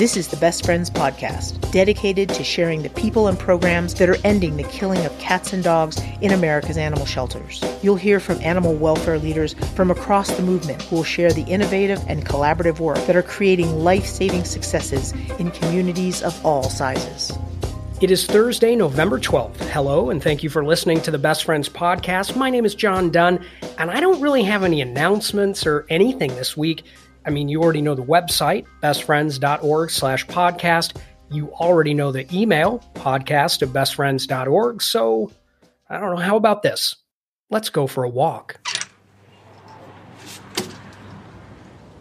This is the Best Friends podcast, dedicated to sharing the people and programs that are ending the killing of cats and dogs in America's animal shelters. You'll hear from animal welfare leaders from across the movement who will share the innovative and collaborative work that are creating life-saving successes in communities of all sizes. It is Thursday, November 12th. Hello, and thank you for listening to the Best Friends podcast. My name is John Dunn, and I don't really have any announcements or anything this week. I mean, you already know the website, bestfriends.org/podcast. You already know the email, podcast@bestfriends.org. So, I don't know, how about this? Let's go for a walk.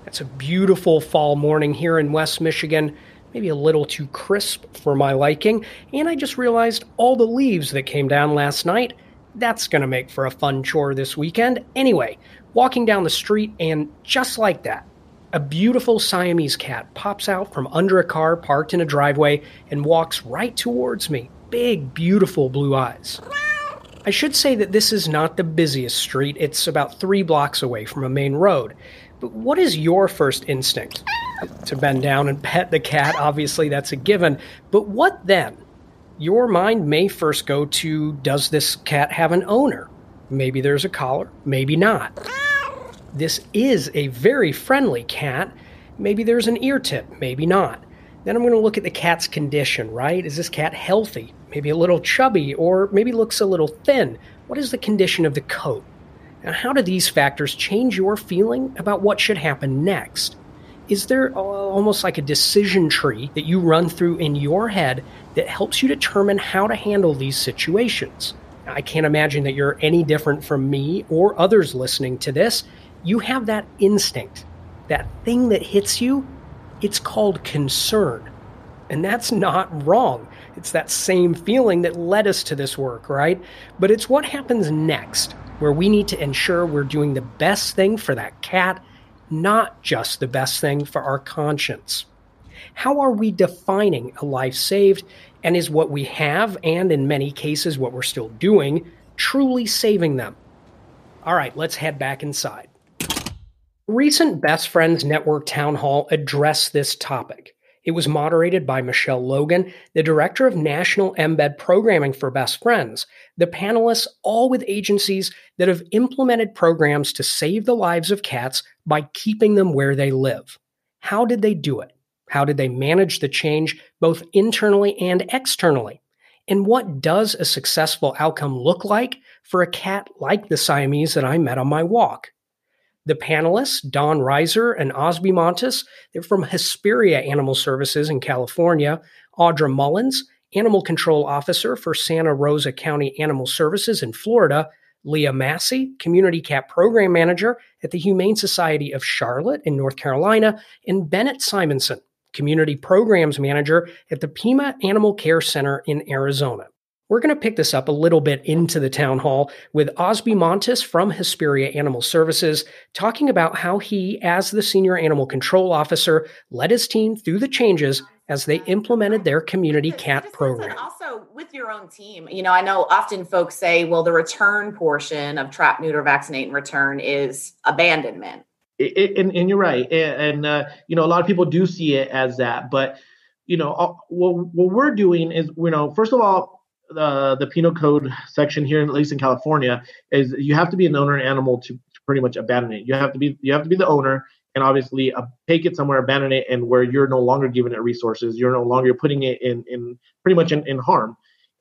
It's a beautiful fall morning here in West Michigan, maybe a little too crisp for my liking. And I just realized all the leaves that came down last night, that's going to make for a fun chore this weekend. Anyway, walking down the street and just like that, a beautiful Siamese cat pops out from under a car parked in a driveway and walks right towards me. Big, beautiful blue eyes. I should say that this is not the busiest street. It's about 3 blocks away from a main road. But what is your first instinct? To bend down and pet the cat, obviously that's a given. But what then? Your mind may first go to, does this cat have an owner? Maybe there's a collar, maybe not. This is a very friendly cat. Maybe there's an ear tip, maybe not. Then I'm going to look at the cat's condition, right? Is this cat healthy? Maybe a little chubby, or maybe looks a little thin. What is the condition of the coat? Now, how do these factors change your feeling about what should happen next? Is there almost like a decision tree that you run through in your head that helps you determine how to handle these situations? Now, I can't imagine that you're any different from me or others listening to this. You have that instinct, that thing that hits you. It's called concern. And that's not wrong. It's that same feeling that led us to this work, right? But it's what happens next, where we need to ensure we're doing the best thing for that cat, not just the best thing for our conscience. How are we defining a life saved? And is what we have, and in many cases what we're still doing, truly saving them? All right, let's head back inside. Recent Best Friends Network Town Hall addressed this topic. It was moderated by Michelle Logan, the Director of National Embed Programming for Best Friends. The panelists, all with agencies that have implemented programs to save the lives of cats by keeping them where they live. How did they do it? How did they manage the change, both internally and externally? And what does a successful outcome look like for a cat like the Siamese that I met on my walk? The panelists, Don Riser and Osby Montes, they're from Hesperia Animal Services in California, Audra Mullins, Animal Control Officer for Santa Rosa County Animal Services in Florida, Leah Massey, Community Cat Program Manager at the Humane Society of Charlotte in North Carolina, and Bennett Simonson, Community Programs Manager at the Pima Animal Care Center in Arizona. We're going to pick this up a little bit into the town hall with Osby Montes from Hesperia Animal Services talking about how he, as the senior animal control officer, led his team through the changes as they implemented their community cat program. Also, with your own team, you know, I know often folks say, well, the return portion of trap, neuter, vaccinate, and return is abandonment. And you're right. And you know, a lot of people do see it as that. But, you know, what we're doing is, you know, first of all, the penal code section here, at least in California, is you have to be an owner animal to pretty much abandon it. You have to be the owner and obviously take it somewhere, abandon it, and where you're no longer giving it resources, you're no longer putting it in pretty much in harm.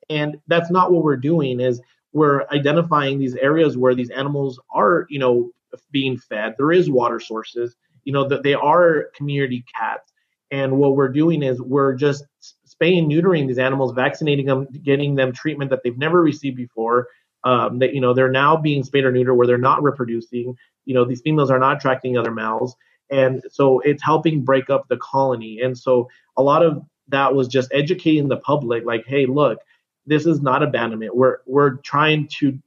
And that's not what we're doing. Is we're identifying these areas where these animals are, you know, being fed. There is water sources, you know, that they are community cats. And what we're doing is we're just spaying, neutering these animals, vaccinating them, getting them treatment that they've never received before. That, you know, they're now being spayed or neutered where they're not reproducing. You know, these females are not attracting other males. And so it's helping break up the colony. And so a lot of that was just educating the public, like, hey, look, this is not abandonment. We're trying to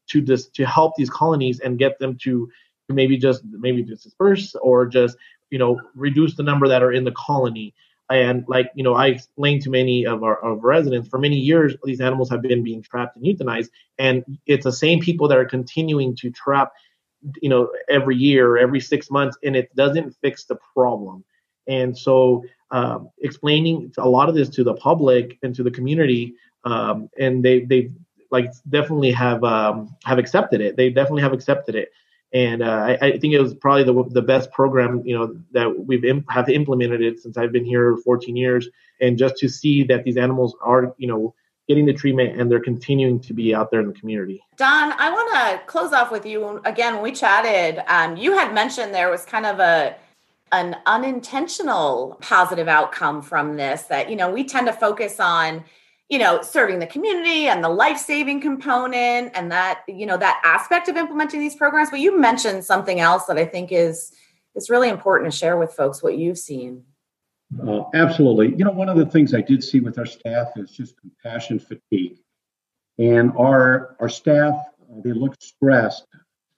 help these colonies and get them to maybe just disperse or just, you know, reduce the number that are in the colony. And like, you know, I explained to many of our residents, for many years, these animals have been being trapped and euthanized. And it's the same people that are continuing to trap, you know, every year, every 6 months, and it doesn't fix the problem. And so explaining a lot of this to the public and to the community, and they definitely have accepted it. They definitely have accepted it. And I think it was probably the best program, you know, that we've have implemented it since I've been here 14 years. And just to see that these animals are, you know, getting the treatment and they're continuing to be out there in the community. Don, I want to close off with you. Again, when we chatted, you had mentioned there was kind of an unintentional positive outcome from this that, you know, we tend to focus on, you know, serving the community and the life-saving component and that, you know, that aspect of implementing these programs. But you mentioned something else that I think is really important to share with folks what you've seen. Absolutely. You know, one of the things I did see with our staff is just compassion fatigue. And our staff, they look stressed,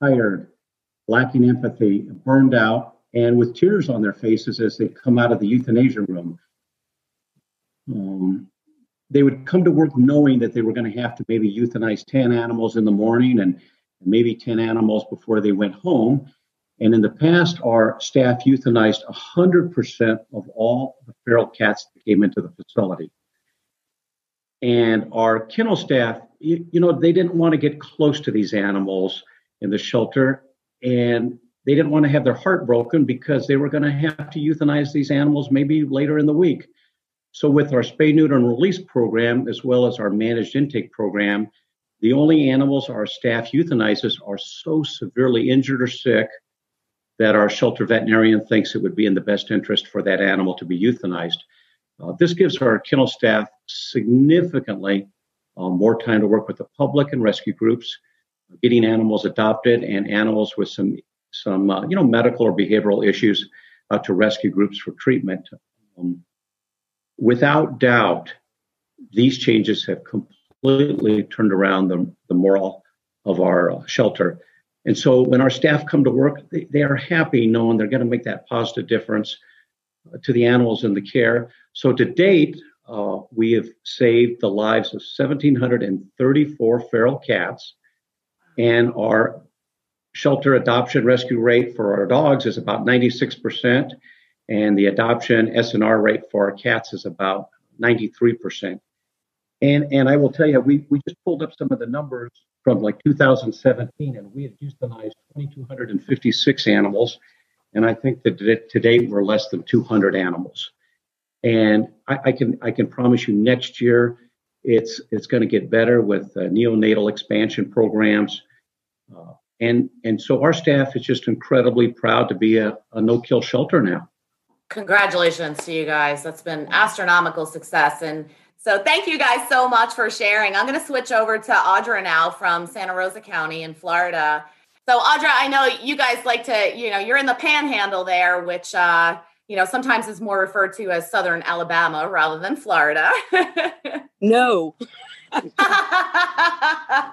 tired, lacking empathy, burned out, and with tears on their faces as they come out of the euthanasia room. They would come to work knowing that they were going to have to maybe euthanize 10 animals in the morning and maybe 10 animals before they went home. And in the past, our staff euthanized 100% of all the feral cats that came into the facility. And our kennel staff, you know, they didn't want to get close to these animals in the shelter. And they didn't want to have their heart broken because they were going to have to euthanize these animals maybe later in the week. So with our spay, neuter, and release program, as well as our managed intake program, the only animals our staff euthanizes are so severely injured or sick that our shelter veterinarian thinks it would be in the best interest for that animal to be euthanized. This gives our kennel staff significantly more time to work with the public and rescue groups, getting animals adopted and animals with some medical or behavioral issues to rescue groups for treatment. Without doubt, these changes have completely turned around the morale of our shelter. And so when our staff come to work, they are happy knowing they're going to make that positive difference to the animals in the care. So to date, we have saved the lives of 1,734 feral cats, and our shelter adoption rescue rate for our dogs is about 96%. And the adoption SNR rate for our cats is about 93%. And I will tell you, we just pulled up some of the numbers from like 2017, and we had euthanized 2,256 animals. And I think that to date we're less than 200 animals. And I can promise you next year it's going to get better with neonatal expansion programs. And so our staff is just incredibly proud to be a no-kill shelter now. Congratulations to you guys. That's been astronomical success. And so thank you guys so much for sharing. I'm going to switch over to Audra now from Santa Rosa County in Florida. So Audra, I know you guys like to, you know, you're in the panhandle there, which, you know, sometimes is more referred to as Southern Alabama rather than Florida. No. But I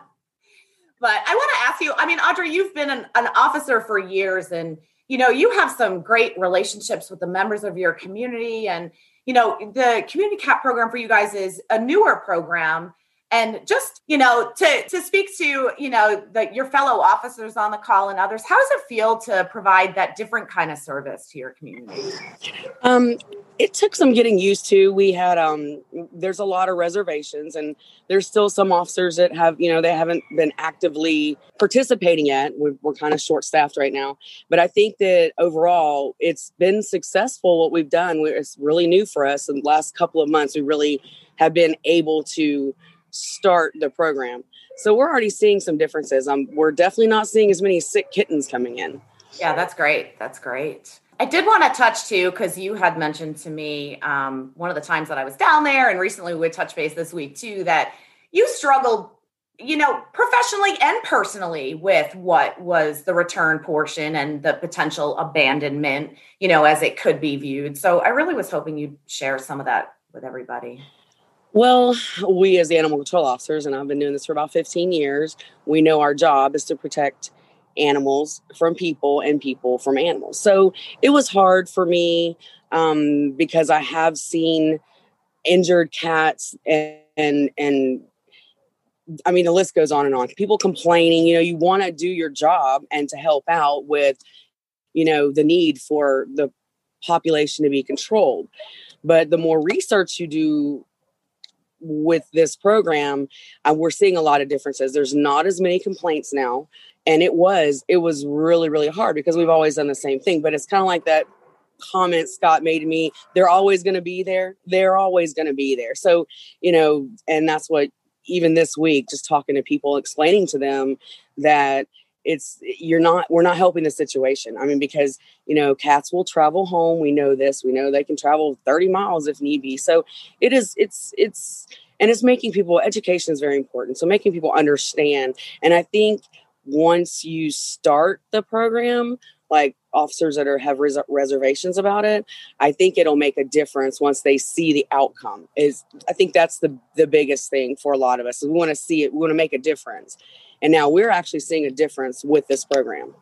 want to ask you, I mean, Audra, you've been an officer for years, and you know, you have some great relationships with the members of your community. And, you know, the community cat program for you guys is a newer program. And just, you know, to speak to, you know, your fellow officers on the call and others, how does it feel to provide that different kind of service to your community? It took some getting used to. We had, there's a lot of reservations, and there's still some officers that have, you know, they haven't been actively participating yet. We're kind of short-staffed right now, but I think that overall it's been successful. What we've done, it's really new for us. In the last couple of months, we really have been able to start the program. So we're already seeing some differences. We're definitely not seeing as many sick kittens coming in. Yeah, that's great. That's great. I did want to touch too, because you had mentioned to me one of the times that I was down there, and recently we touched base this week too, that you struggled, you know, professionally and personally with what was the return portion and the potential abandonment, you know, as it could be viewed. So I really was hoping you'd share some of that with everybody. Well, we as the animal control officers, and I've been doing this for about 15 years, we know our job is to protect animals from people and people from animals. So it was hard for me because I have seen injured cats and I mean, the list goes on and on. People complaining, you know, you want to do your job and to help out with, you know, the need for the population to be controlled. But the more research you do with this program, we're seeing a lot of differences. There's not as many complaints now. And it was really, really hard because we've always done the same thing. But it's kind of like that comment Scott made to me. They're always going to be there. They're always going to be there. So, you know, and that's what, even this week, just talking to people, explaining to them that we're not helping the situation. I mean, because, you know, cats will travel home. We know this, we know they can travel 30 miles if need be. So it's making people, education is very important. So making people understand. And I think once you start the program, like officers that have reservations about it, I think it'll make a difference once they see the outcome. I think that's the biggest thing for a lot of us. We want to see it. We want to make a difference. And now we're actually seeing a difference with this program.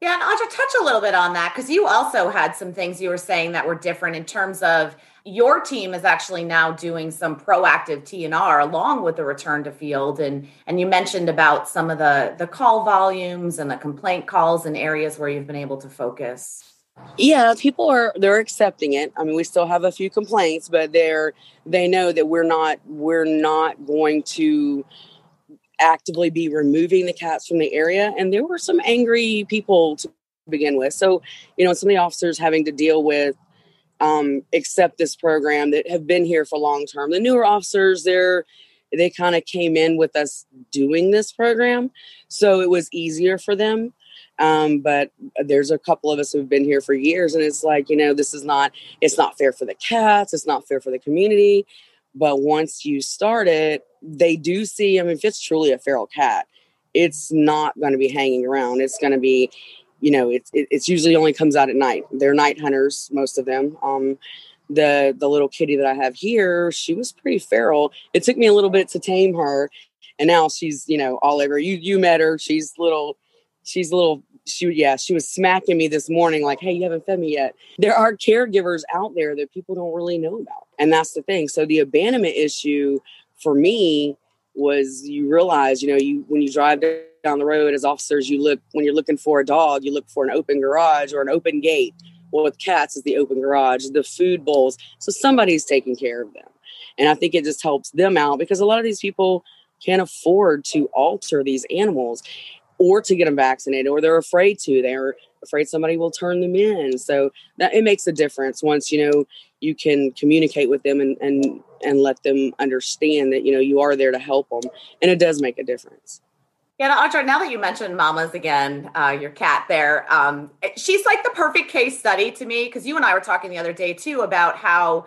Yeah, and Audra, touch a little bit on that, because you also had some things you were saying that were different in terms of your team is actually now doing some proactive TNR along with the return to field. And you mentioned about some of the call volumes and the complaint calls and areas where you've been able to focus. Yeah, people they're accepting it. I mean, we still have a few complaints, but they know that we're not going to actively be removing the cats from the area. And there were some angry people to begin with. So, you know, some of the officers having to deal with, accept this program that have been here for long term. The newer officers, they kind of came in with us doing this program. So it was easier for them. But there's a couple of us who've been here for years, and it's like, you know, it's not fair for the cats. It's not fair for the community. But once you start it, they do see, I mean, if it's truly a feral cat, it's not going to be hanging around. It's going to be, you know, it's usually only comes out at night. They're night hunters, most of them. The little kitty that I have here, she was pretty feral. It took me a little bit to tame her. And now she's, you know, all over. You met her. She was smacking me this morning like, hey, you haven't fed me yet. There are caregivers out there that people don't really know about. And that's the thing. So the abandonment issue for me was, you realize, you know, when you drive down the road as officers, when you're looking for a dog, you look for an open garage or an open gate. Well, with cats, it's the open garage, the food bowls. So somebody's taking care of them. And I think it just helps them out, because a lot of these people can't afford to alter these animals or to get them vaccinated, or they're afraid to. They're afraid somebody will turn them in. So that it makes a difference once, you know, you can communicate with them and let them understand that, you know, you are there to help them. And it does make a difference. Yeah, Audra, now that you mentioned Mamas again, your cat there, she's like the perfect case study to me, because you and I were talking the other day too about how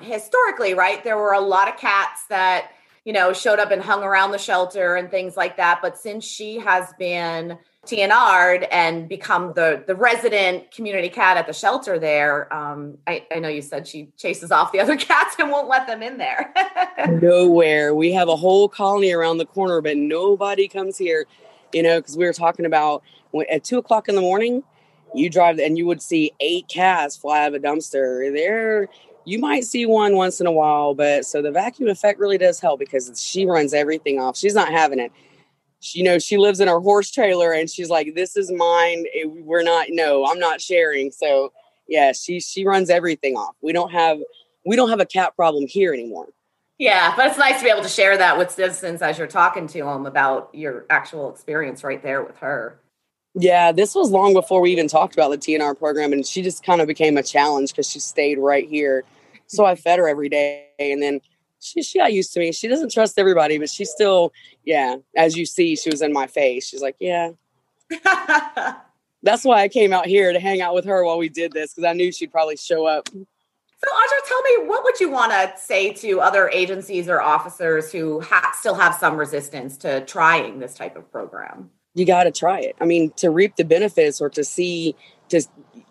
historically, right, there were a lot of cats that, you know, showed up and hung around the shelter and things like that. But since she has been TNR'd and become the resident community cat at the shelter there, I know you said she chases off the other cats and won't let them in there. Nowhere. We have a whole colony around the corner, but nobody comes here, you know, because we were talking about at 2:00 in the morning, you drive and you would see 8 cats fly out of a dumpster. You might see one once in a while, but so the vacuum effect really does help, because she runs everything off. She's not having it. She, you know, she lives in her horse trailer and she's like, this is mine. I'm not sharing. So yeah, she runs everything off. We don't have a cat problem here anymore. Yeah. But it's nice to be able to share that with citizens as you're talking to them about your actual experience right there with her. Yeah, this was long before we even talked about the TNR program, and she just kind of became a challenge because she stayed right here. So I fed her every day, and then she got used to me. She doesn't trust everybody, but she still, yeah, as you see, she was in my face. She's like, yeah. That's why I came out here, to hang out with her while we did this, because I knew she'd probably show up. So Audra, tell me, what would you want to say to other agencies or officers who still have some resistance to trying this type of program? You got to try it. I mean, to reap the benefits, or to see,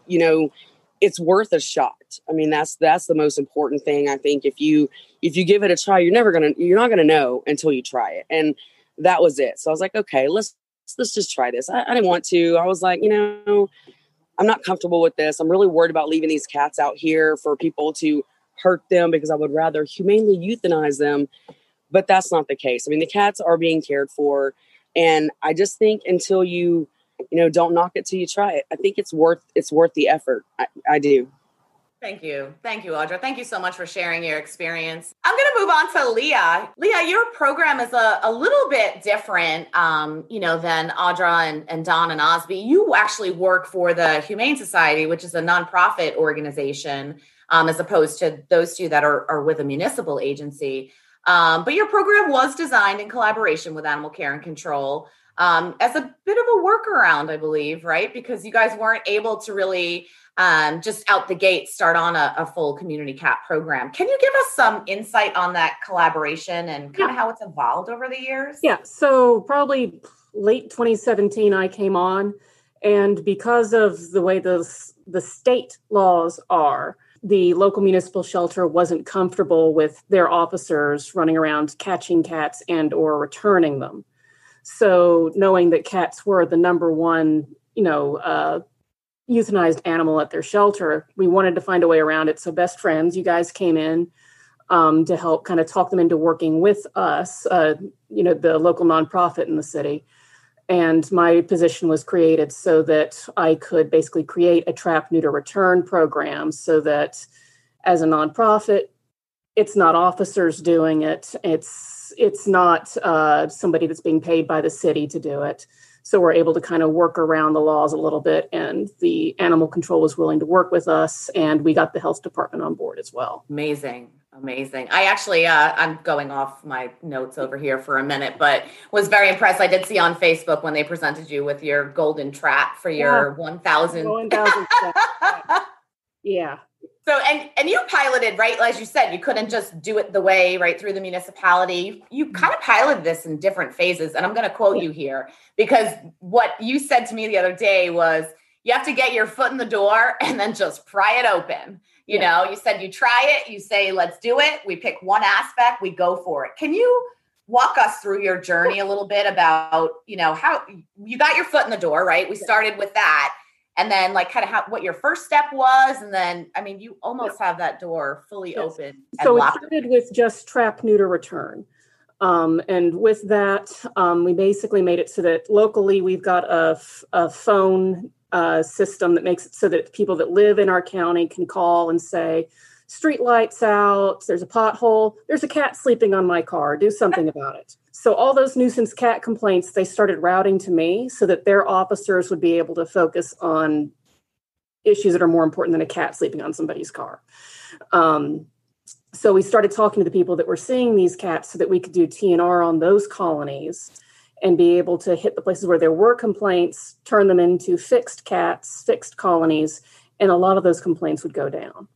you know, it's worth a shot. I mean, that's the most important thing. I think if you give it a try, you're not going to know until you try it. And that was it. So I was like, okay, let's just try this. I didn't want to. I was like, you know, I'm not comfortable with this. I'm really worried about leaving these cats out here for people to hurt them, because I would rather humanely euthanize them. But that's not the case. I mean, the cats are being cared for. And I just think until you know, don't knock it till you try it. I think it's worth the effort. I do. Thank you. Thank you, Audra. Thank you so much for sharing your experience. I'm going to move on to Leah. Leah, your program is a little bit different, than Audra and Don and Osby. You actually work for the Humane Society, which is a nonprofit organization, as opposed to those two that are with a municipal agency. But your program was designed in collaboration with Animal Care and Control, as a bit of a workaround, I believe, right? Because you guys weren't able to really just out the gate start on a full community cat program. Can you give us some insight on that collaboration and kind of how it's evolved over the years? Yeah, so probably late 2017, I came on. And because of the way the state laws are, the local municipal shelter wasn't comfortable with their officers running around catching cats and or returning them. So knowing that cats were the number one, euthanized animal at their shelter, we wanted to find a way around it. So Best Friends, you guys came in to help kind of talk them into working with us, the local nonprofit in the city. And my position was created so that I could basically create a trap, neuter, return program so that as a nonprofit, it's not officers doing it. It's not somebody that's being paid by the city to do it. So we're able to kind of work around the laws a little bit. And the animal control was willing to work with us. And we got the health department on board as well. Amazing. Amazing. I actually, I'm going off my notes over here for a minute, but was very impressed. I did see on Facebook when they presented you with your golden trap for your 1,000. Yeah. So, and you piloted, right? As you said, you couldn't just do it the way, right, through the municipality. You kind of piloted this in different phases. And I'm going to quote you here because what you said to me the other day was, you have to get your foot in the door and then just pry it open. You know, you said you try it, you say, let's do it. We pick one aspect, we go for it. Can you walk us through your journey a little bit about, how you got your foot in the door, right? We started with that. And then like kind of what your first step was. And then, I mean, you almost have that door fully open. So it started with just trap, neuter, return. And with that, we basically made it so that locally we've got a phone system that makes it so that people that live in our county can call and say, street lights out, there's a pothole, there's a cat sleeping on my car, do something about it. So all those nuisance cat complaints, they started routing to me so that their officers would be able to focus on issues that are more important than a cat sleeping on somebody's car. So we started talking to the people that were seeing these cats so that we could do TNR on those colonies and be able to hit the places where there were complaints, turn them into fixed cats, fixed colonies, and a lot of those complaints would go down.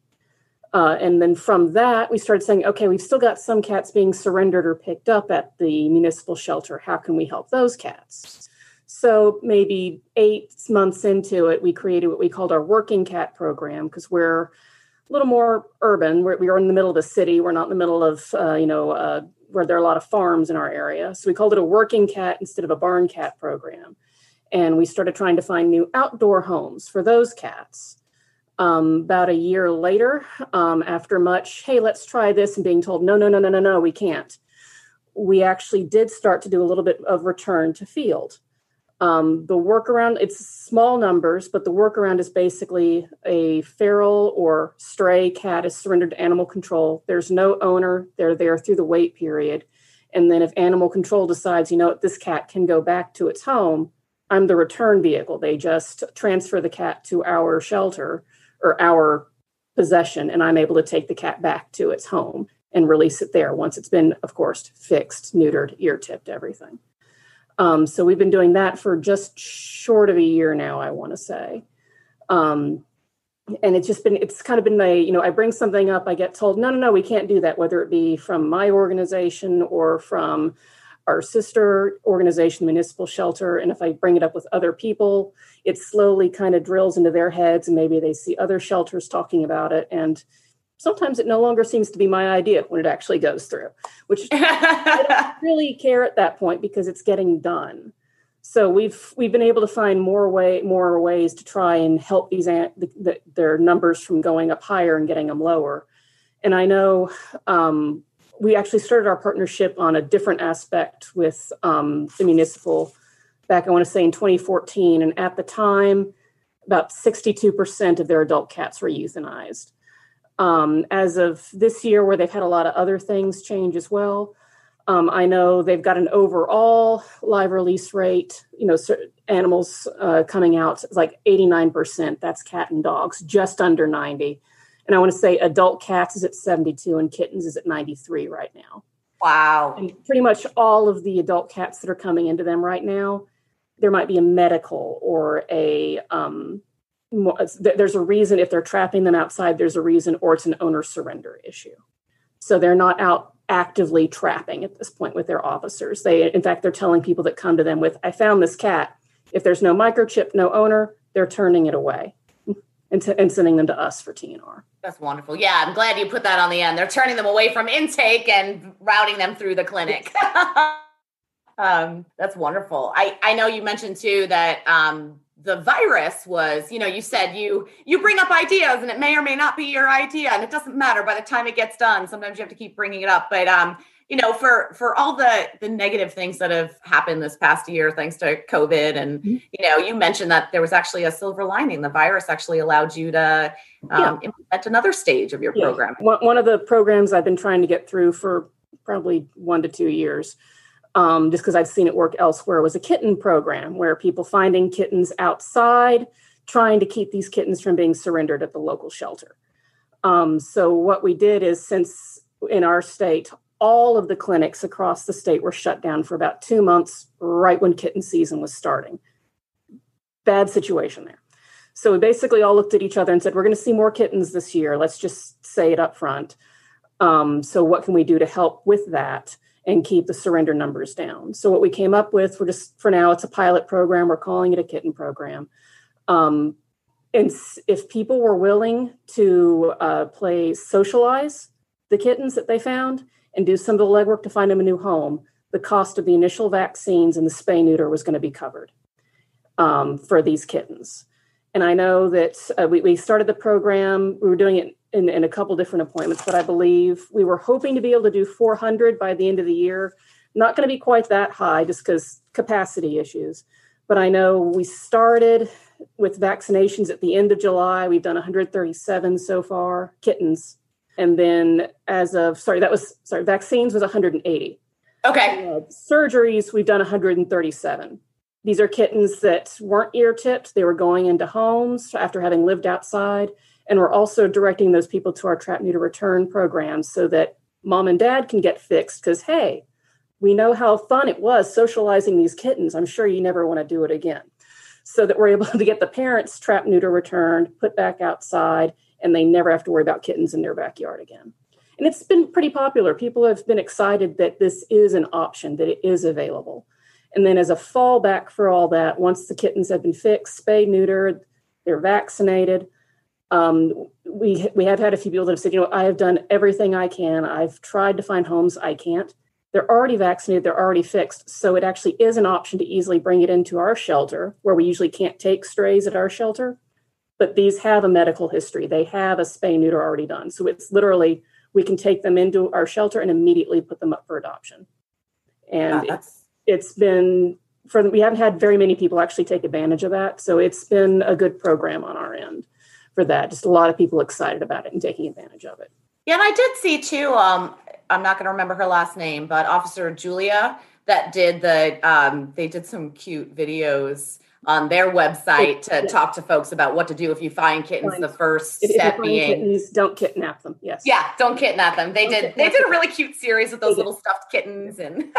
And then from that, we started saying, okay, we've still got some cats being surrendered or picked up at the municipal shelter. How can we help those cats? So maybe 8 months into it, we created what we called our working cat program because we're a little more urban. We are in the middle of the city. We're not in the middle of, where there are a lot of farms in our area. So we called it a working cat instead of a barn cat program. And we started trying to find new outdoor homes for those cats. About a year later, after much, hey, let's try this, and being told, no, we can't. We actually did start to do a little bit of return to field. The workaround, it's small numbers, but the workaround is basically a feral or stray cat is surrendered to animal control. There's no owner. They're there through the wait period. And then if animal control decides, this cat can go back to its home, I'm the return vehicle. They just transfer the cat to our shelter or our possession, and I'm able to take the cat back to its home and release it there once it's been, of course, fixed, neutered, ear-tipped, everything. So we've been doing that for just short of a year now, I want to say. And it's kind of been I bring something up, I get told, no, we can't do that, whether it be from my organization or from our sister organization, the municipal shelter. And if I bring it up with other people, it slowly kind of drills into their heads and maybe they see other shelters talking about it. And sometimes it no longer seems to be my idea when it actually goes through, which I don't really care at that point because it's getting done. So we've been able to find more ways to try and help these their numbers from going up higher and getting them lower. And I know we actually started our partnership on a different aspect with the municipal back, I want to say, in 2014. And at the time, about 62% of their adult cats were euthanized. as of this year, where they've had a lot of other things change as well. I know they've got an overall live release rate, you know, animals coming out like 89%. That's cat and dogs, just under 90. And I want to say adult cats is at 72 and kittens is at 93 right now. Wow. And pretty much all of the adult cats that are coming into them right now, there might be a medical or a, there's a reason if they're trapping them outside, there's a reason, or it's an owner surrender issue. So they're not out actively trapping at this point with their officers. They, in fact, they're telling people that come to them with, I found this cat. If there's no microchip, no owner, they're turning it away and sending them to us for TNR. That's wonderful. Yeah, I'm glad you put that on the end. They're turning them away from intake and routing them through the clinic. That's wonderful. I know you mentioned too that the virus was, you know, you said you bring up ideas and it may or may not be your idea and it doesn't matter by the time it gets done. Sometimes you have to keep bringing it up, but you know, for all the negative things that have happened this past year, thanks to COVID. And, you know, you mentioned that there was actually a silver lining. The virus actually allowed you to implement another stage of your program. One of the programs I've been trying to get through for probably 1 to 2 years, just because I've seen it work elsewhere, was a kitten program where people finding kittens outside, trying to keep these kittens from being surrendered at the local shelter. So what we did is, since in our state, all of the clinics across the state were shut down for about 2 months, right when kitten season was starting. Bad situation there. So we basically all looked at each other and said, we're going to see more kittens this year. Let's just say it up front. So what can we do to help with that and keep the surrender numbers down? So what we came up with, we're just, for now, it's a pilot program. We're calling it a kitten program. And if people were willing to socialize the kittens that they found, and do some of the legwork to find them a new home, the cost of the initial vaccines and the spay-neuter was going to be covered for these kittens. And I know that we started the program. We were doing it in a couple different appointments, but I believe we were hoping to be able to do 400 by the end of the year. Not going to be quite that high just because capacity issues. But I know we started with vaccinations at the end of July. We've done 137 so far, kittens. And then vaccines was 180. Okay. Surgeries, we've done 137. These are kittens that weren't ear tipped. They were going into homes after having lived outside. And we're also directing those people to our trap, neuter, return program so that mom and dad can get fixed. Because, hey, we know how fun it was socializing these kittens. I'm sure you never want to do it again. So that we're able to get the parents trap, neuter, returned, put back outside, and they never have to worry about kittens in their backyard again. And it's been pretty popular. People have been excited that this is an option, that it is available. And then as a fallback for all that, once the kittens have been fixed, spayed, neutered, they're vaccinated, we have had a few people that have said, you know, I have done everything I can. I've tried to find homes. I can't. They're already vaccinated. They're already fixed. So it actually is an option to easily bring it into our shelter, where we usually can't take strays at our shelter. But these have a medical history. They have a spay-neuter already done. So it's literally, we can take them into our shelter and immediately put them up for adoption. And it's been, we haven't had very many people actually take advantage of that. So it's been a good program on our end for that. Just a lot of people excited about it and taking advantage of it. Yeah, and I did see too, I'm not going to remember her last name, but Officer Julia that did they did some cute videos on their website to talk to folks about what to do if you find kittens. The first step being kittens, don't kidnap them. Yes. Yeah. Don't kidnap them. They did a really cute series with those little stuffed kittens. And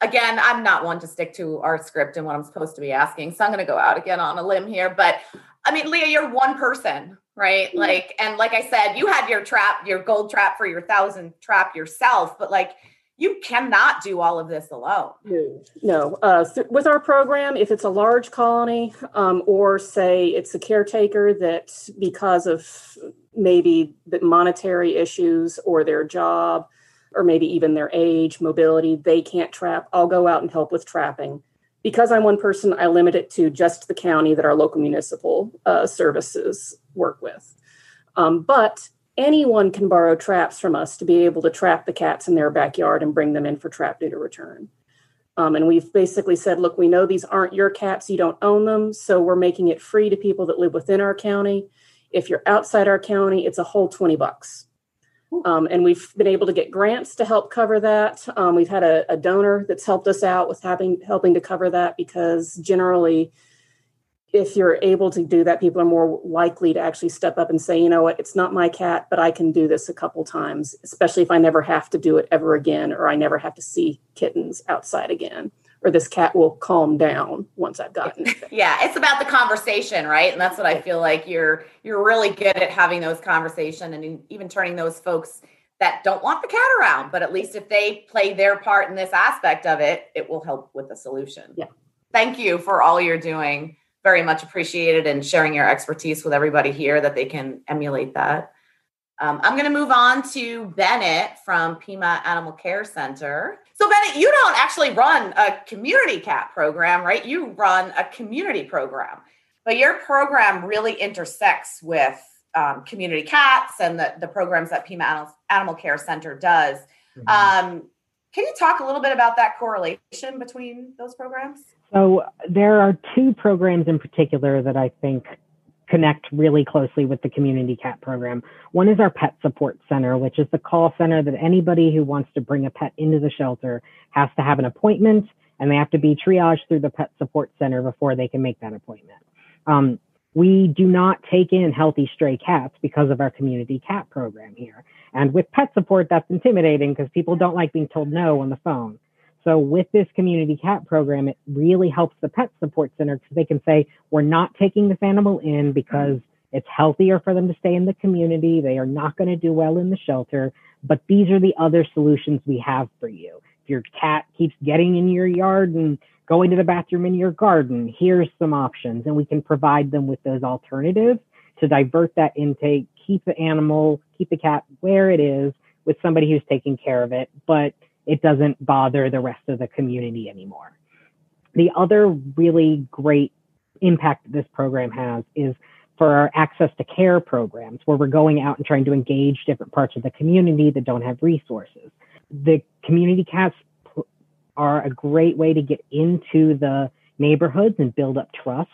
again, I'm not one to stick to our script and what I'm supposed to be asking. So I'm going to go out again on a limb here, but I mean, Leah, you're one person, right? Mm-hmm. Like I said, you had your trap, your gold trap for your 1,000 trap yourself, but you cannot do all of this alone. No. With our program, if it's a large colony or say it's a caretaker that because of maybe the monetary issues or their job or maybe even their age, mobility, they can't trap, I'll go out and help with trapping. Because I'm one person, I limit it to just the county that our local municipal services work with. But anyone can borrow traps from us to be able to trap the cats in their backyard and bring them in for trap, neuter, return. And we've basically said, look, we know these aren't your cats. You don't own them. So we're making it free to people that live within our county. If you're outside our county, it's a whole $20. And we've been able to get grants to help cover that. We've had a donor that's helped us out with helping to cover that, because generally, if you're able to do that, people are more likely to actually step up and say, you know what, it's not my cat, but I can do this a couple times, especially if I never have to do it ever again, or I never have to see kittens outside again, or this cat will calm down once I've gotten it. Yeah, it's about the conversation, right? And that's what I feel like you're really good at, having those conversations and even turning those folks that don't want the cat around. But at least if they play their part in this aspect of it, it will help with the solution. Yeah. Thank you for all you're doing. Very much appreciated, and sharing your expertise with everybody here that they can emulate that. I'm going to move on to Bennett from Pima Animal Care Center. So Bennett, you don't actually run a community cat program, right? You run a community program, but your program really intersects with community cats and the programs that Pima Animal Care Center does. Can you talk a little bit about that correlation between those programs? So there are two programs in particular that I think connect really closely with the community cat program. One is our pet support center, which is the call center that anybody who wants to bring a pet into the shelter has to have an appointment, and they have to be triaged through the pet support center before they can make that appointment. We do not take in healthy stray cats because of our community cat program here. And with pet support, that's intimidating because people don't like being told no on the phone. So with this community cat program, it really helps the pet support center because they can say, we're not taking this animal in because it's healthier for them to stay in the community. They are not going to do well in the shelter, but these are the other solutions we have for you. If your cat keeps getting in your yard and going to the bathroom in your garden, here's some options. And we can provide them with those alternatives to divert that intake, keep the animal, keep the cat where it is with somebody who's taking care of it, but it doesn't bother the rest of the community anymore. The other really great impact this program has is for our access to care programs, where we're going out and trying to engage different parts of the community that don't have resources. The community cats are a great way to get into the neighborhoods and build up trust.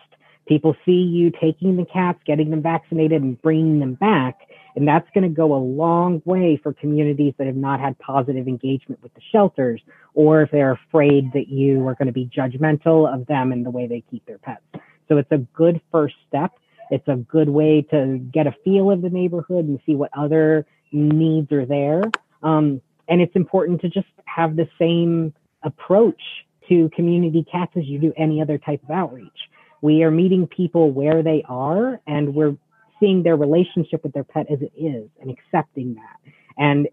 People see you taking the cats, getting them vaccinated, and bringing them back. And that's going to go a long way for communities that have not had positive engagement with the shelters, or if they're afraid that you are going to be judgmental of them and the way they keep their pets. So it's a good first step. It's a good way to get a feel of the neighborhood and see what other needs are there. And it's important to just have the same approach to community cats as you do any other type of outreach. We are meeting people where they are, and we're seeing their relationship with their pet as it is and accepting that. And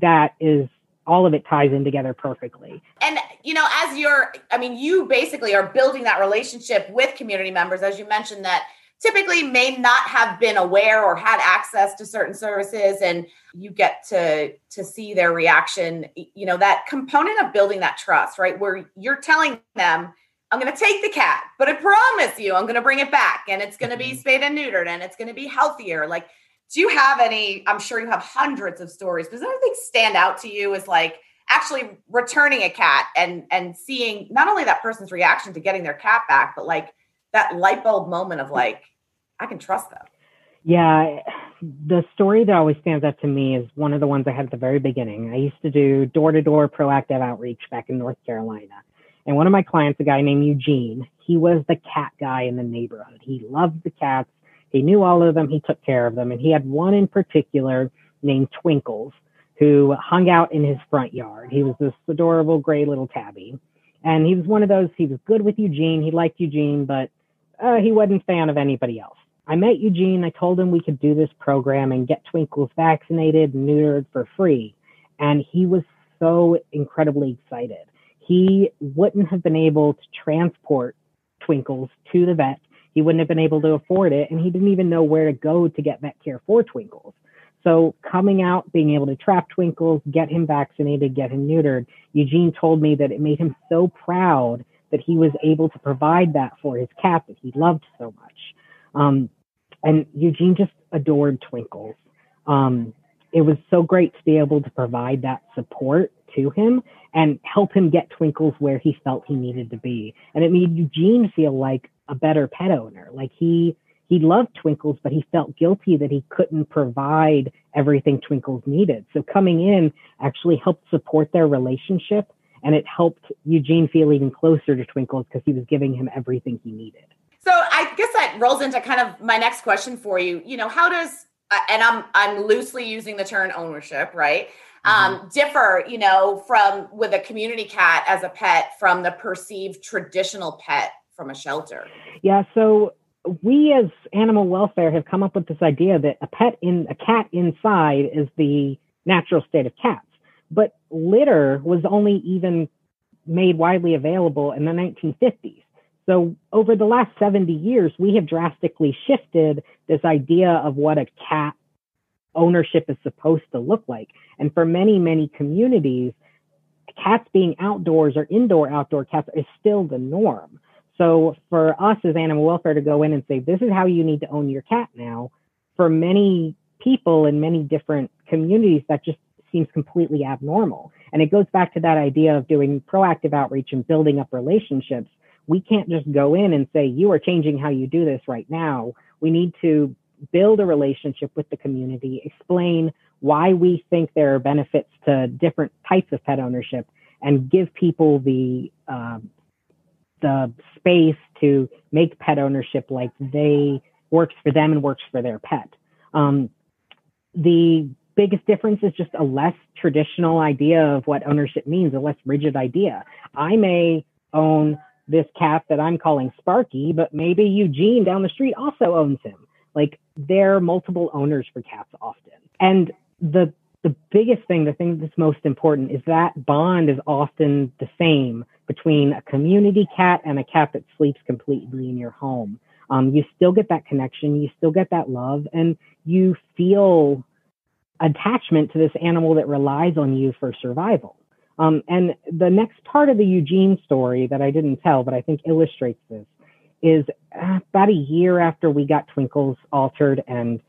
that is, all of it ties in together perfectly. And, you know, as you're, I mean, you basically are building that relationship with community members, as you mentioned, that typically may not have been aware or had access to certain services, and you get to see their reaction. You know, that component of building that trust, right? Where you're telling them, I'm going to take the cat, but I promise you, I'm going to bring it back, and it's going to be spayed and neutered, and it's going to be healthier. Like, do you have any, I'm sure you have hundreds of stories, but does anything stand out to you as like actually returning a cat and seeing not only that person's reaction to getting their cat back, but like that light bulb moment of like, I can trust them? Yeah. The story that always stands out to me is one of the ones I had at the very beginning. I used to do door-to-door proactive outreach back in North Carolina. And one of my clients, a guy named Eugene, he was the cat guy in the neighborhood. He loved the cats. He knew all of them. He took care of them. And he had one in particular named Twinkles, who hung out in his front yard. He was this adorable gray little tabby. And he was one of those, he was good with Eugene. He liked Eugene, but he wasn't a fan of anybody else. I met Eugene. I told him we could do this program and get Twinkles vaccinated and neutered for free. And he was so incredibly excited. He wouldn't have been able to transport Twinkles to the vet. He wouldn't have been able to afford it. And he didn't even know where to go to get vet care for Twinkles. So coming out, being able to trap Twinkles, get him vaccinated, get him neutered, Eugene told me that it made him so proud that he was able to provide that for his cat that he loved so much. And Eugene just adored Twinkles. It was so great to be able to provide that support to him and help him get Twinkles where he felt he needed to be. And it made Eugene feel like a better pet owner. Like he he loved Twinkles, but he felt guilty that he couldn't provide everything Twinkles needed. So coming in actually helped support their relationship, and it helped Eugene feel even closer to Twinkles because he was giving him everything he needed. So I guess that rolls into kind of my next question for you. You know, how does, and I'm loosely using the term ownership, right? Differ, you know, from with a community cat as a pet from the perceived traditional pet from a shelter? Yeah. So we as animal welfare have come up with this idea that a cat inside is the natural state of cats, but litter was only even made widely available in the 1950s. So over the last 70 years, we have drastically shifted this idea of what a cat ownership is supposed to look like. And for many, many communities, cats being outdoors or outdoor cats is still the norm. So for us as animal welfare to go in and say, this is how you need to own your cat now, for many people in many different communities, that just seems completely abnormal. And it goes back to that idea of doing proactive outreach and building up relationships. We can't just go in and say, you are changing how you do this right now. We need to build a relationship with the community, explain why we think there are benefits to different types of pet ownership, and give people the space to make pet ownership like they works for them and works for their pet. The biggest difference is just a less traditional idea of what ownership means, a less rigid idea. I may own this cat that I'm calling Sparky, but maybe Eugene down the street also owns him. Like, there are multiple owners for cats often. And the biggest thing, the thing that's most important is that bond is often the same between a community cat and a cat that sleeps completely in your home. You still get that connection, you still get that love, and you feel attachment to this animal that relies on you for survival. And the next part of the Eugene story that I didn't tell, but I think illustrates this, is about a year after we got Twinkles altered and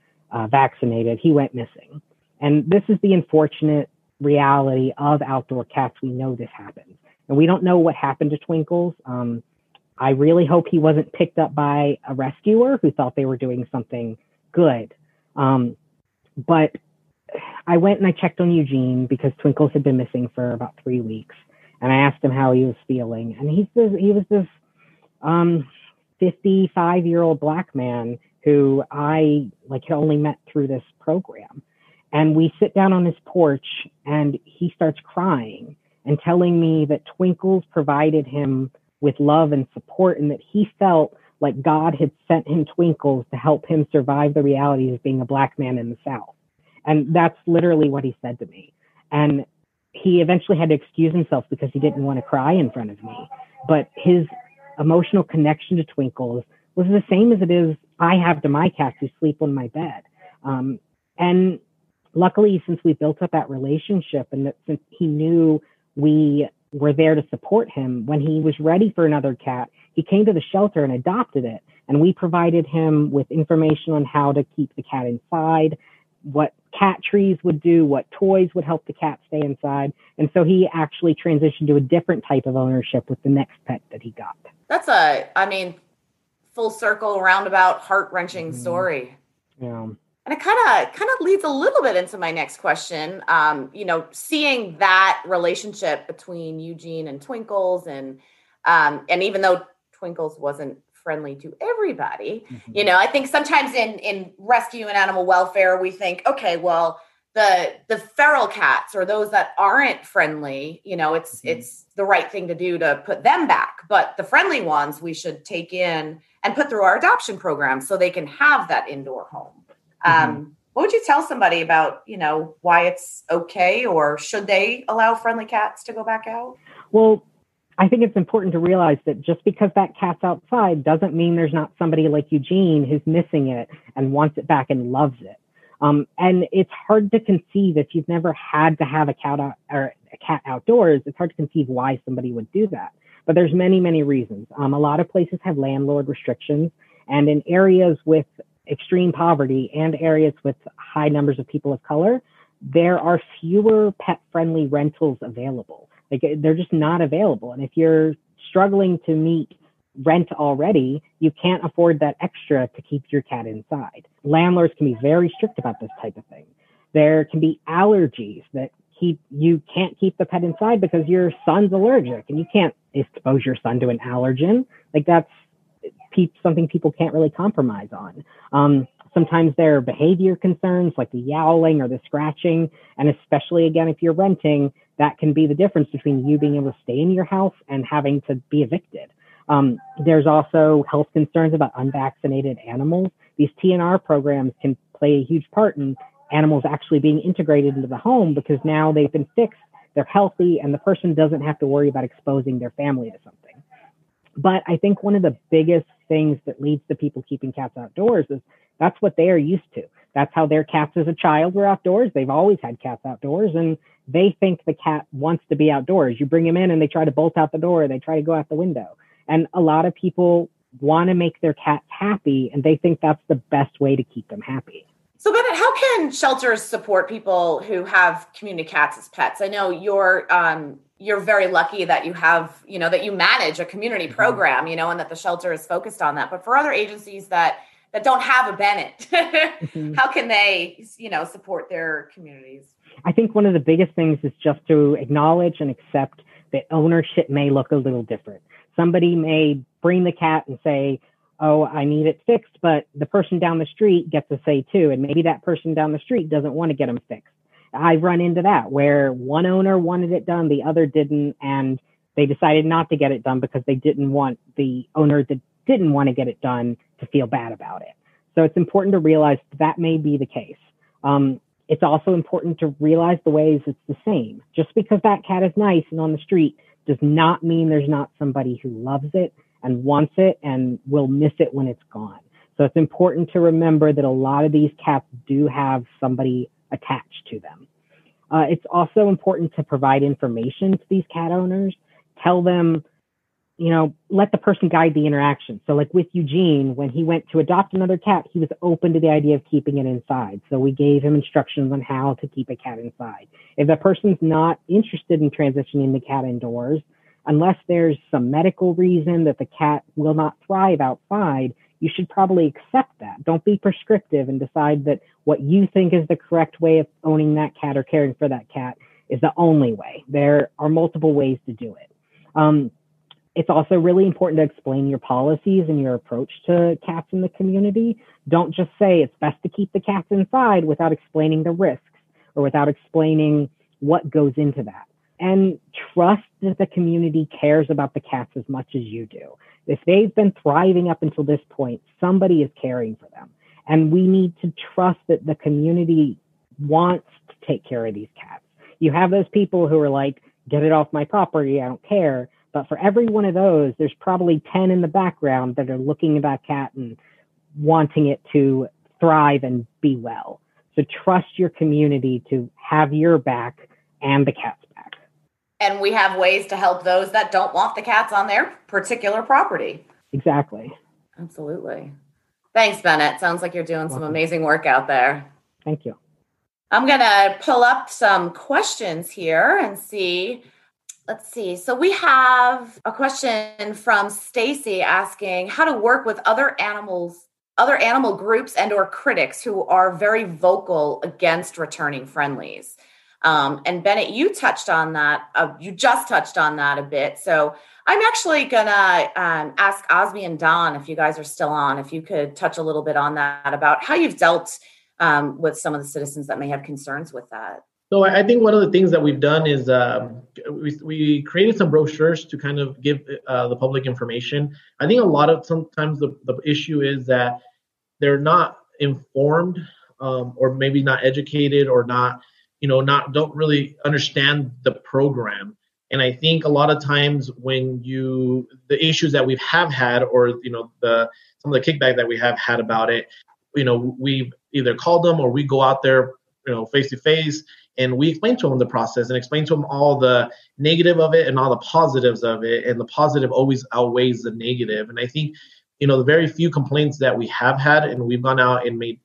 vaccinated, he went missing. And this is the unfortunate reality of outdoor cats. We know this happens. And we don't know what happened to Twinkles. I really hope he wasn't picked up by a rescuer who thought they were doing something good. But I went and I checked on Eugene because Twinkles had been missing for about 3 weeks. And I asked him how he was feeling. And he was this 55-year-old black man who I had only met through this program. And we sit down on his porch and he starts crying and telling me that Twinkles provided him with love and support, and that he felt like God had sent him Twinkles to help him survive the realities of being a black man in the South. And that's literally what he said to me. And he eventually had to excuse himself because he didn't want to cry in front of me. But his emotional connection to Twinkles was the same as it is I have to my cats who sleep on my bed. And luckily, since we built up that relationship, and since he knew we were there to support him, when he was ready for another cat, he came to the shelter and adopted it. And we provided him with information on how to keep the cat inside, what cat trees would do, what toys would help the cat stay inside. And so he actually transitioned to a different type of ownership with the next pet that he got. That's full circle, roundabout, heart-wrenching story. Yeah. And it kind of leads a little bit into my next question. Seeing that relationship between Eugene and Twinkles, and even though Twinkles wasn't friendly to everybody, I think sometimes in rescue and animal welfare, we think, okay, well, the feral cats or those that aren't friendly, it's the right thing to do to put them back. But the friendly ones we should take in and put through our adoption program so they can have that indoor home. What would you tell somebody about, why it's okay, or should they allow friendly cats to go back out? Well, I think it's important to realize that just because that cat's outside doesn't mean there's not somebody like Eugene who's missing it and wants it back and loves it. And it's hard to conceive, if you've never had to have a cat outdoors, it's hard to conceive why somebody would do that. But there's many, many reasons. A lot of places have landlord restrictions, and in areas with extreme poverty and areas with high numbers of people of color, there are fewer pet-friendly rentals available. They're just not available. And if you're struggling to meet rent already, you can't afford that extra to keep your cat inside. Landlords can be very strict about this type of thing. There can be allergies that you can't keep the pet inside because your son's allergic and you can't expose your son to an allergen. Like that's something people can't really compromise on. Sometimes there are behavior concerns like the yowling or the scratching. And especially again, if you're renting, that can be the difference between you being able to stay in your house and having to be evicted. There's also health concerns about unvaccinated animals. These TNR programs can play a huge part in animals actually being integrated into the home because now they've been fixed, they're healthy, and the person doesn't have to worry about exposing their family to something. But I think one of the biggest things that leads to people keeping cats outdoors is that's what they are used to. That's how their cats as a child were outdoors. They've always had cats outdoors, and they think the cat wants to be outdoors. You bring him in, and they try to bolt out the door. They try to go out the window. And a lot of people want to make their cats happy, and they think that's the best way to keep them happy. So, Bennett, how can shelters support people who have community cats as pets? I know you're very lucky that you have, that you manage a community program, and that the shelter is focused on that. But for other agencies that don't have a Bennett, how can they, support their communities? I think one of the biggest things is just to acknowledge and accept that ownership may look a little different. Somebody may bring the cat and say, oh, I need it fixed, but the person down the street gets a say too. And maybe that person down the street doesn't want to get them fixed. I've run into that where one owner wanted it done, the other didn't, and they decided not to get it done because they didn't want the owner that didn't want to get it done to feel bad about it. So it's important to realize that may be the case. It's also important to realize the ways it's the same. Just because that cat is nice and on the street does not mean there's not somebody who loves it and wants it and will miss it when it's gone. So it's important to remember that a lot of these cats do have somebody attached to them. It's also important to provide information to these cat owners. Tell them, let the person guide the interaction. So like with Eugene, when he went to adopt another cat, he was open to the idea of keeping it inside. So we gave him instructions on how to keep a cat inside. If the person's not interested in transitioning the cat indoors, unless there's some medical reason that the cat will not thrive outside, you should probably accept that. Don't be prescriptive and decide that what you think is the correct way of owning that cat or caring for that cat is the only way. There are multiple ways to do it. It's also really important to explain your policies and your approach to cats in the community. Don't just say it's best to keep the cats inside without explaining the risks or without explaining what goes into that. And trust that the community cares about the cats as much as you do. If they've been thriving up until this point, somebody is caring for them. And we need to trust that the community wants to take care of these cats. You have those people who are like, get it off my property, I don't care. But for every one of those, there's probably 10 in the background that are looking at that cat and wanting it to thrive and be well. So trust your community to have your back and the cat's back. And we have ways to help those that don't want the cats on their particular property. Exactly. Absolutely. Thanks, Bennett. Sounds like you're doing some amazing work out there. Thank you. I'm going to pull up some questions here and see. Let's see. So we have a question from Stacy asking how to work with other animal groups and or critics who are very vocal against returning friendlies. And Bennett, you touched on that. You just touched on that a bit. So I'm actually going to ask Osby and Don, if you guys are still on, if you could touch a little bit on that about how you've dealt with some of the citizens that may have concerns with that. So I think one of the things that we've done is we created some brochures to kind of give the public information. I think sometimes the issue is that they're not informed or maybe not educated or not, don't really understand the program. And I think a lot of times when the issues that we have had or, some of the kickback that we have had about it, we've either called them or we go out there, face to face, and we explain to them the process and explain to them all the negative of it and all the positives of it. And the positive always outweighs the negative. And I think, the very few complaints that we have had, and we've gone out and made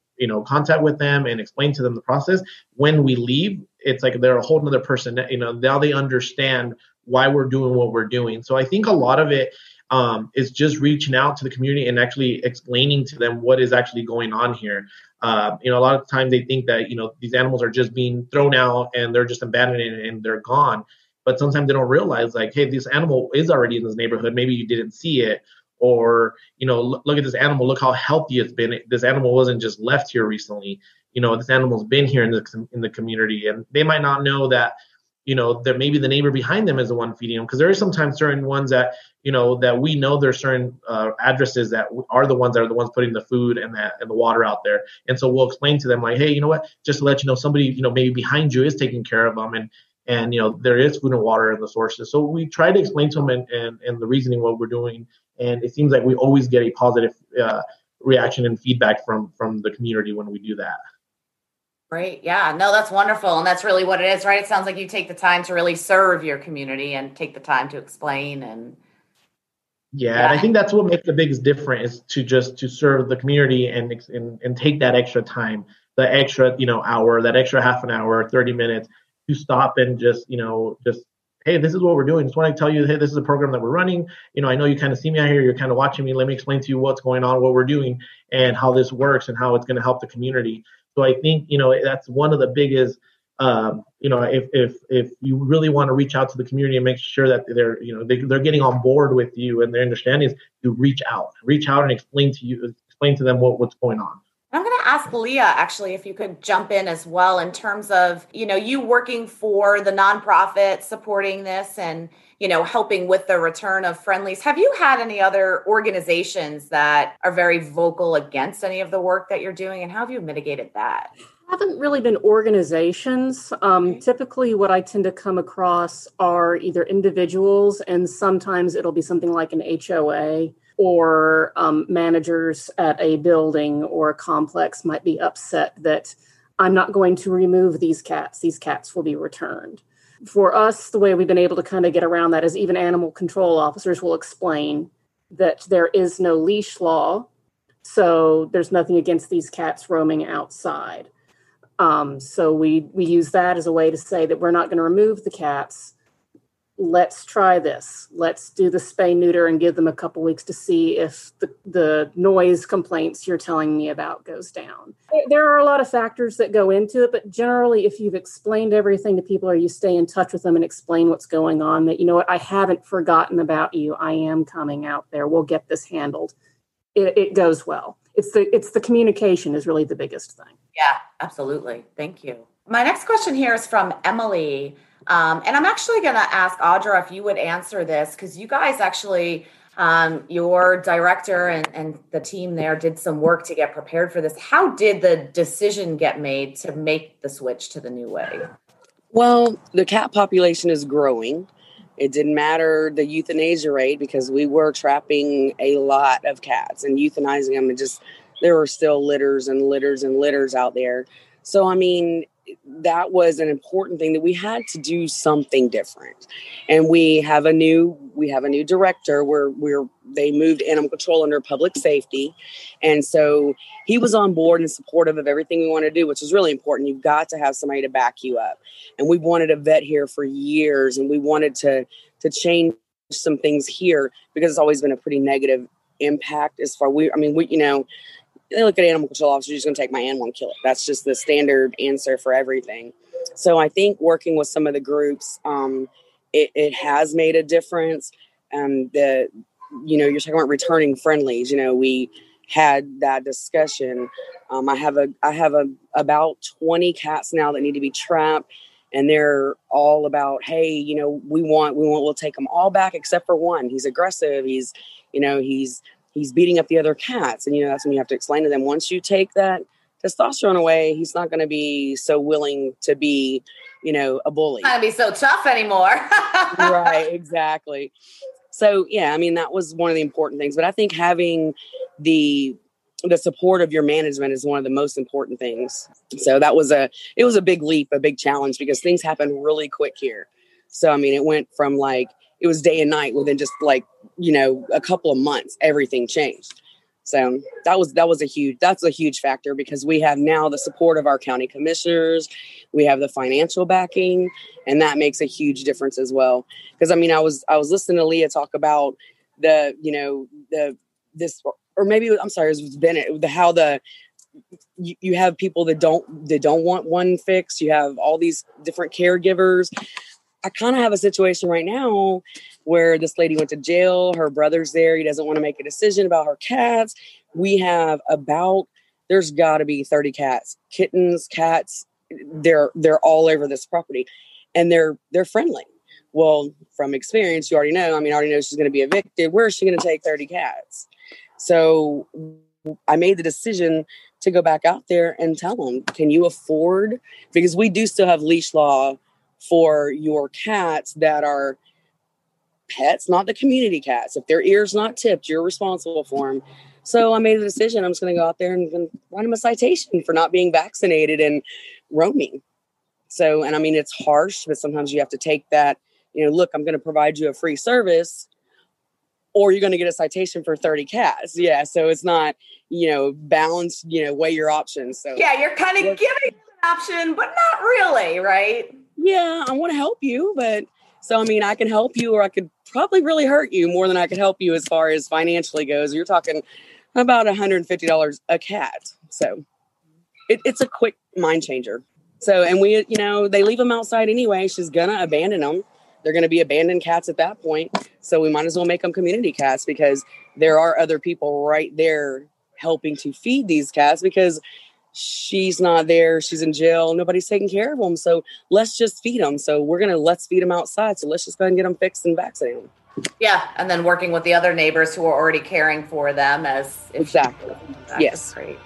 contact with them and explain to them the process. When we leave, it's like they're a whole nother person, now they understand why we're doing what we're doing. So I think a lot of it, is just reaching out to the community and actually explaining to them what is actually going on here. A lot of times they think that, these animals are just being thrown out and they're just abandoned and they're gone. But sometimes they don't realize, like, hey, this animal is already in this neighborhood. Maybe you didn't see it. Or, look at this animal. Look how healthy it's been. This animal wasn't just left here recently. This animal's been here in the community. And they might not know that, that maybe the neighbor behind them is the one feeding them. Because there are sometimes certain ones that, that we know there's certain addresses that are the ones putting the food and the water out there. And so we'll explain to them, like, hey, you know what, just to let you know, somebody, maybe behind you is taking care of them. And there is food and water in the sources. So we try to explain to them and the reasoning what we're doing. And it seems like we always get a positive reaction and feedback from the community when we do that. Great. Yeah, no, that's wonderful. And that's really what it is, right? It sounds like you take the time to really serve your community and take the time to explain. And yeah. And I think that's what makes the biggest difference, is to serve the community and take that extra time, the extra, hour, that extra half an hour, 30 minutes to stop and just, hey, this is what we're doing. Just want to tell you, hey, this is a program that we're running. I know you kind of see me out here. You're kind of watching me. Let me explain to you what's going on, what we're doing, and how this works and how it's going to help the community. So I think, that's one of the biggest, if you really want to reach out to the community and make sure that they're getting on board with you and their understanding, is to reach out and explain to them what's going on. I'm going to ask Leah, actually, if you could jump in as well, in terms of, you working for the nonprofit, supporting this and, helping with the return of friendlies. Have you had any other organizations that are very vocal against any of the work that you're doing, and how have you mitigated that? Haven't really been organizations. Typically what I tend to come across are either individuals, and sometimes it'll be something like an HOA, or managers at a building or a complex might be upset that I'm not going to remove these cats. These cats will be returned. For us, the way we've been able to kind of get around that is even animal control officers will explain that there is no leash law, so there's nothing against these cats roaming outside. So we use that as a way to say that we're not going to remove the cats. Let's try this. Let's do the spay neuter and give them a couple weeks to see if the noise complaints you're telling me about goes down. There are a lot of factors that go into it, but generally, if you've explained everything to people, or you stay in touch with them and explain what's going on, that, you know what, I haven't forgotten about you. I am coming out there. We'll get this handled. It goes well. It's the communication is really the biggest thing. Yeah, absolutely. Thank you. My next question here is from Emily. And I'm actually going to ask Audra if you would answer this, because you guys actually, your director and the team there did some work to get prepared for this. How did the decision get made to make the switch to the new way? Well, the cat population is growing. It didn't matter the euthanasia rate, because we were trapping a lot of cats and euthanizing them. And just, there were still litters and litters and litters out there. So, I mean, that was an important thing, that we had to do something different. And we have a new director where they moved animal control under public safety. And so he was on board and supportive of everything we wanted to do, which is really important. You've got to have somebody to back you up. And we wanted a vet here for years, and we wanted to change some things here, because it's always been a pretty negative impact as far they look at animal control officers, you're just going to take my animal and kill it. That's just the standard answer for everything. So I think working with some of the groups, it has made a difference. You're talking about returning friendlies. We had that discussion. I have about 20 cats now that need to be trapped, and they're all about, hey, we'll take them all back except for one. He's aggressive. He's beating up the other cats. And, that's when you have to explain to them, once you take that testosterone away, he's not going to be so willing to be, a bully. Not going to be so tough anymore. Right, exactly. So, yeah, I mean, that was one of the important things. But I think having the support of your management is one of the most important things. So that was it was a big leap, a big challenge, because things happen really quick here. So, I mean, it went from it was day and night within just a couple of months, everything changed. So that's a huge factor, because we have now the support of our county commissioners. We have the financial backing, and that makes a huge difference as well. Because I was listening to Leah talk about the, you know, the, this, or maybe, I'm sorry, it was Bennett, the, how the, you have people that don't want one fix. You have all these different caregivers. I kind of have a situation right now where this lady went to jail. Her brother's there. He doesn't want to make a decision about her cats. We have there's gotta be 30 cats, kittens, cats. They're all over this property and they're friendly. Well, from experience, you already know. I mean, I already know she's going to be evicted. Where is she going to take 30 cats? So I made the decision to go back out there and tell them, can you afford? Because we do still have leash law for your cats that are pets, not the community cats. If their ear's not tipped, you're responsible for them. So I made the decision. I'm just going to go out there and write them a citation for not being vaccinated and roaming. So, and I mean, it's harsh, but sometimes you have to take that, you know, look, I'm going to provide you a free service or you're going to get a citation for 30 cats. Yeah. So it's not, you know, balanced, you know, weigh your options. So yeah, you're kind of giving an option, but not really, right? Yeah. I want to help you, but so, I mean, I can help you or I could probably really hurt you more than I could help you as far as financially goes. You're talking about $150 a cat. So it's a quick mind changer. So, and we, you know, they leave them outside anyway. She's going to abandon them. They're going to be abandoned cats at that point. So we might as well make them community cats because there are other people right there helping to feed these cats because she's not there. She's in jail. Nobody's taking care of them. So let's just feed them. So let's feed them outside. So let's just go ahead and get them fixed and vaccinate them. Yeah. And then working with the other neighbors who are already caring for them as. Exactly. Yes. Great.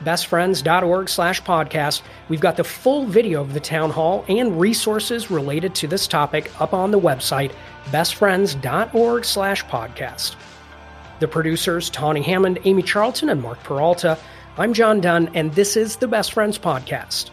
bestfriends.org/podcast. We've got the full video of the town hall and resources related to this topic up on the website, bestfriends.org/podcast. The producers, Tawny Hammond, Amy Charlton, and Mark Peralta. I'm John Dunn, and this is the Best Friends Podcast.